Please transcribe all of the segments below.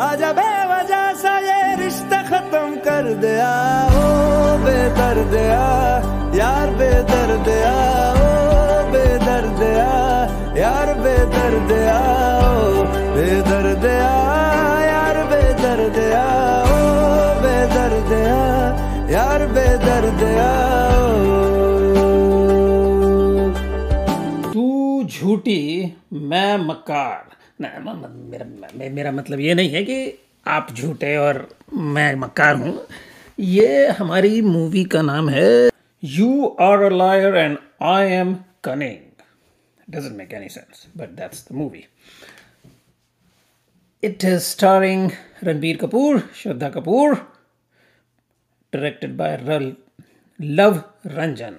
आजा बेवजह सा ये रिश्ता खत्म कर दिया ओ बेदर्द यार बेदर्द ओ बेदर्द यार बेदर्द ओ बेदर्द यार बेदर्द ओ बेदर्द यार बेदर्द तू झूठी मैं मक्कार। मेरा मतलब ये नहीं है कि आप झूठे और मैं मक्कार हूँ। ये हमारी मूवी का नाम है you are a liar and I am cunning. Doesn't make any sense but that's the movie. It is starring Ranbir Kapoor, Shraddha Kapoor, directed by Luv Ranjan.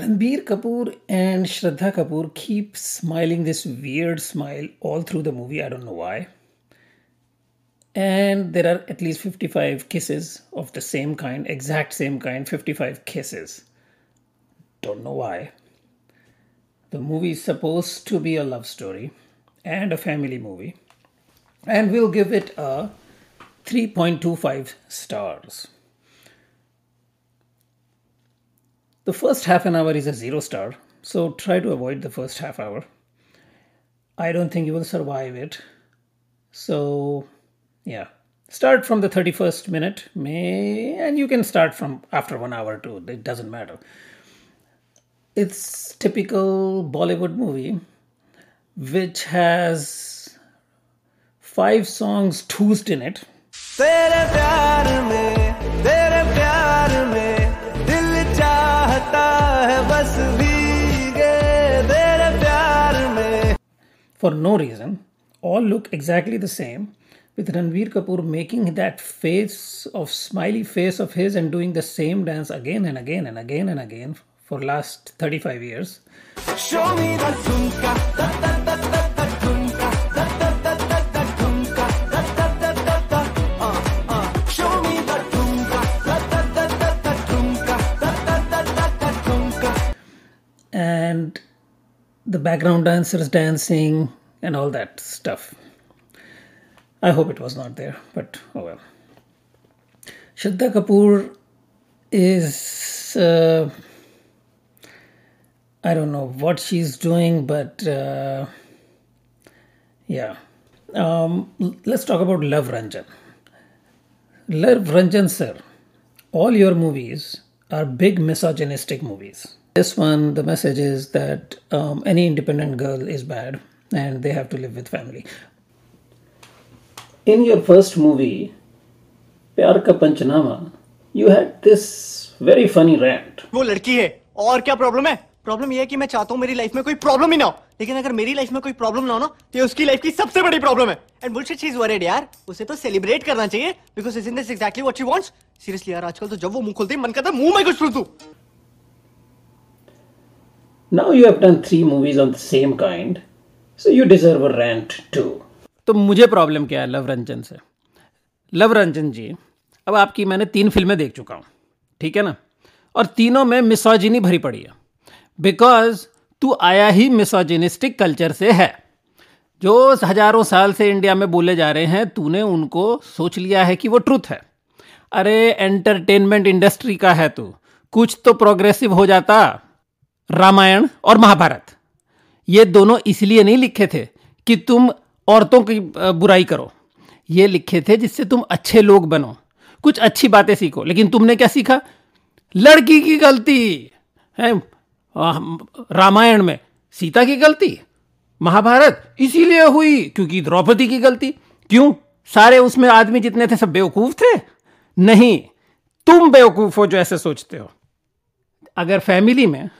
Ranbir Kapoor and Shraddha Kapoor keep smiling this weird smile all through the movie. I don't know why. And there are at least 55 kisses of the same kind, exact same kind, 55 kisses. Don't know why. The movie is supposed to be a love story and a family movie. And we'll give it a 3.25 stars. The first half an hour is a 0 star, so try to avoid the first half hour. I don't think you will survive it. So, yeah. Start from the 31st minute, and you can start from after 1 hour too. It doesn't matter. It's typical Bollywood movie, which has 5 songs twosed in it. Tere pyar mein, tere pyar mein. For no reason, all look exactly the same, with Ranbir Kapoor making that smiley face of his and doing the same dance again and again and again and again for last 35 years. Show me the dhumka. And the background dancers dancing and all that stuff. I hope it was not there, but oh well. Shraddha Kapoor is... I don't know what she's doing, but... yeah. Let's talk about Love Ranjan. Love Ranjan, sir. All your movies are big misogynistic movies. This one, the message is that any independent girl is bad and they have to live with family. In your first movie, Pyar Ka Panchnama, you had this very funny rant. वो लड़की है और क्या problem है? Problem ये है कि मैं चाहता हूँ मेरी लाइफ में कोई प्रॉब्लम ही ना हो, लेकिन अगर मेरी लाइफ में कोई प्रॉब्लम ना हो ना तो उसकी लाइफ की सबसे बड़ी प्रॉब्लम है। And bullshit she is worried यार, उसे तो सेलिब्रेट करना चाहिए because is in this exactly what she wants. Seriously यार, आजकल तो जब वो मुंह खोलती है मन करता है मुंह में कुछ ठूस दूं। Now you have done 3 movies on the same kind, so you deserve a rant too. तो मुझे प्रॉब्लम क्या है लव रंजन से? लव रंजन जी, अब आपकी मैंने 3 फिल्में देख चुका हूँ, ठीक है ना, और तीनों में मिसोजिनी भरी पड़ी है बिकॉज तू आया ही मिसोजिनिस्टिक कल्चर से है जो हजारों साल से इंडिया में बोले जा रहे हैं। तूने उनको सोच लिया है कि वो ट्रूथ है। अरे एंटरटेनमेंट इंडस्ट्री का है तू, कुछ तो प्रोग्रेसिव हो जाता। रामायण और महाभारत ये दोनों इसलिए नहीं लिखे थे कि तुम औरतों की बुराई करो, ये लिखे थे जिससे तुम अच्छे लोग बनो, कुछ अच्छी बातें सीखो। लेकिन तुमने क्या सीखा? लड़की की गलती है रामायण में, सीता की गलती महाभारत इसीलिए हुई क्योंकि द्रौपदी की गलती। क्यों? सारे उसमें आदमी जितने थे सब बेवकूफ़ थे? नहीं, तुम बेवकूफ़ हो जो ऐसे सोचते हो। अगर फैमिली में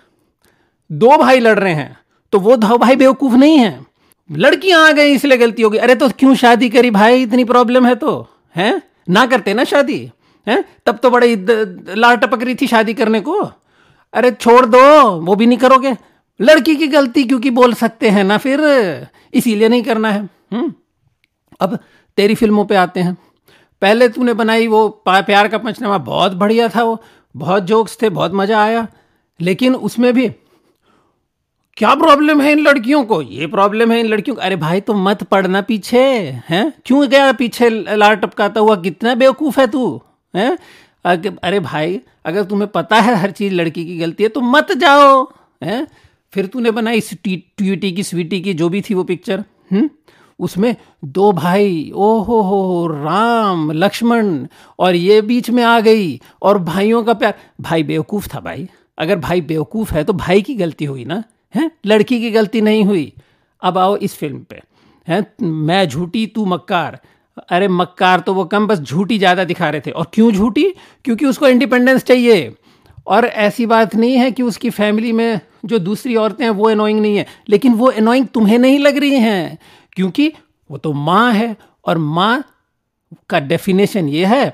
2 भाई लड़ रहे हैं तो वो 2 भाई बेवकूफ़ नहीं हैं। लड़कियां आ गई इसलिए गलती हो गई। अरे तो क्यों शादी करी भाई? इतनी प्रॉब्लम है तो हैं ना करते ना शादी, हैं तब तो बड़े लार टपक रही थी शादी करने को। अरे छोड़ दो, वो भी नहीं करोगे। लड़की की गलती क्योंकि बोल सकते हैं ना, फिर इसीलिए नहीं करना है। अब तेरी फिल्मों पर आते हैं। पहले तूने बनाई वो प्यार का पंचनामा, बहुत बढ़िया था वो, बहुत जोक्स थे, बहुत मज़ा आया, लेकिन उसमें भी क्या प्रॉब्लम है इन लड़कियों को, ये प्रॉब्लम है इन लड़कियों को। अरे भाई तुम मत पढ़ना पीछे, हैं क्यों गया पीछे लार टपकाता हुआ, कितना बेवकूफ है तू, हैं। अरे भाई अगर तुम्हें पता है हर चीज़ लड़की की गलती है तो मत जाओ, हैं। फिर तूने बनाई इस ट्यूटी की स्वीटी की जो भी थी वो पिक्चर, उसमें दो भाई, ओहो हो, राम लक्ष्मण, और ये बीच में आ गई और भाइयों का प्यार। भाई बेवकूफ़ था भाई, अगर भाई बेवकूफ़ है तो भाई की गलती हुई ना, हैं, लड़की की गलती नहीं हुई। अब आओ इस फिल्म पे, हैं, मैं झूठी तू मक्कार। अरे मक्कार तो वो कम, बस झूठी ज़्यादा दिखा रहे थे। और क्यों झूठी? क्योंकि उसको इंडिपेंडेंस चाहिए। और ऐसी बात नहीं है कि उसकी फैमिली में जो दूसरी औरतें हैं वो अनोइंग नहीं है, लेकिन वो अनोइंग तुम्हें नहीं लग रही हैं क्योंकि वो तो माँ है, और माँ का डेफिनेशन ये है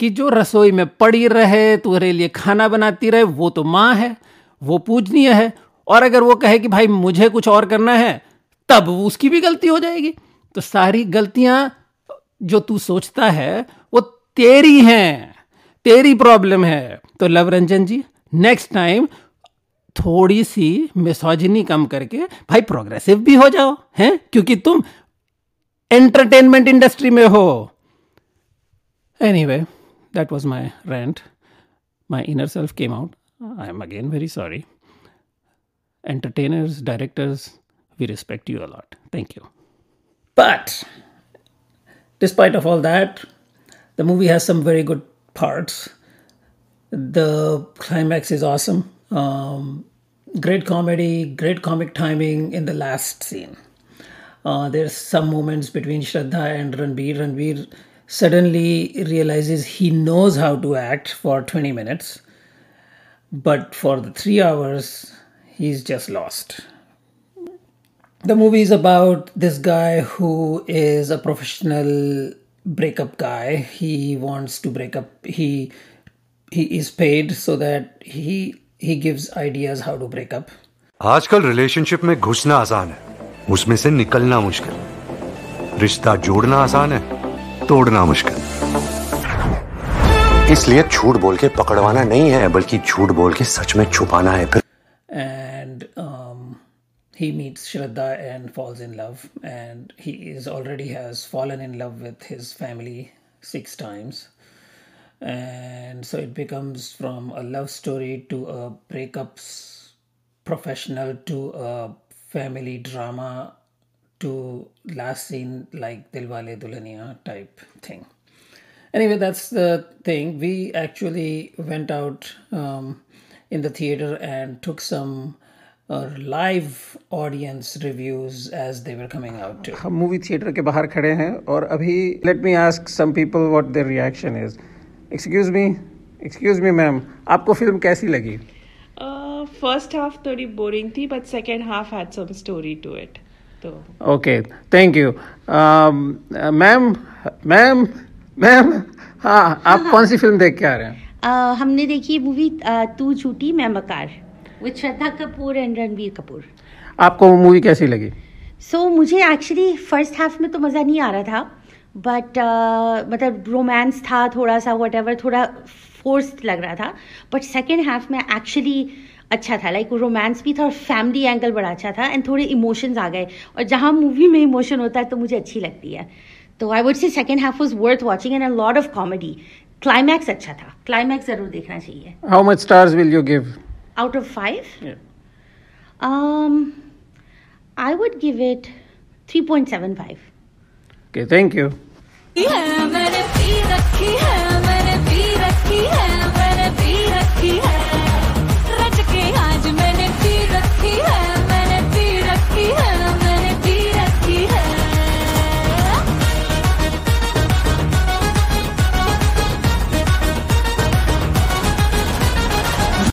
कि जो रसोई में पड़ी रहे, तुम्हारे लिए खाना बनाती रहे, वो तो माँ है, वो पूजनीय है। और अगर वो कहे कि भाई मुझे कुछ और करना है तब उसकी भी गलती हो जाएगी। तो सारी गलतियाँ जो तू सोचता है वो तेरी हैं, तेरी प्रॉब्लम है। तो लव रंजन जी नेक्स्ट टाइम थोड़ी सी मिसोजिनी कम करके भाई प्रोग्रेसिव भी हो जाओ, हैं, क्योंकि तुम एंटरटेनमेंट इंडस्ट्री में हो। Anyway that was my rant, my inner self came out, I am again very sorry. Entertainers, directors, we respect you a lot, thank you. But despite of all that the movie has some very good parts. The climax is awesome. Great comedy, great comic timing in the last scene. There's some moments between Shraddha and Ranbir. Ranbir suddenly realizes he knows how to act for 20 minutes, but for the 3 hours, he's just lost. The movie is about this guy who is a professional breakup guy. He wants to break up. He is paid so that he gives ideas how to break up. आजकल relationship में घुसना आसान है, उसमें से निकलना मुश्किल। रिश्ता जोड़ना आसान है, तोड़ना मुश्किल। इसलिए झूठ बोल के पकड़वाना नहीं है, बल्कि झूठ बोल के सच में छुपाना है। And he meets Shraddha and falls in love, and he already has fallen in love with his family 6 times, and so it becomes from a love story to a breakups professional to a family drama to last scene like Dilwale Dulhania type thing. Anyway, that's the thing. We actually went out in the theater and took some live audience reviews as they were coming out. हम movie theatre के बाहर खड़े हैं और अभी let me ask some people what their reaction is. Excuse me ma'am, आपको film कैसी लगी? फर्स्ट हाफ थोड़ी बोरिंग थी, but second half had some story to it. तो ओके, थैंक यू मैम। हाँ, आप कौन सी फिल्म देख के आ रहे हैं? हमने देखी मूवी तू झूठी मैं मक्कार with Shraddha Kapoor and Ranbir Kapoor. आपको वो मूवी कैसी लगी? So, मुझे एक्चुअली फर्स्ट हाफ में तो मज़ा नहीं आ रहा था, बट मतलब रोमांस था थोड़ा सा, वट एवर, थोड़ा फोर्स्ड लग रहा था, बट सेकेंड हाफ में एक्चुअली अच्छा था। लाइक रोमांस भी था और फैमिली एंगल बड़ा अच्छा था, एंड थोड़े इमोशंस आ गए, और जहाँ मूवी में इमोशन होता है तो मुझे अच्छी लगती है। तो I would say second half was worth watching and a lot of comedy. Climax अच्छा था, क्लाइमैक्स ज़रूर देखना चाहिए। How much stars will you give? Out of 5, yeah. I would give it 3.75. Okay, thank you. Yeah,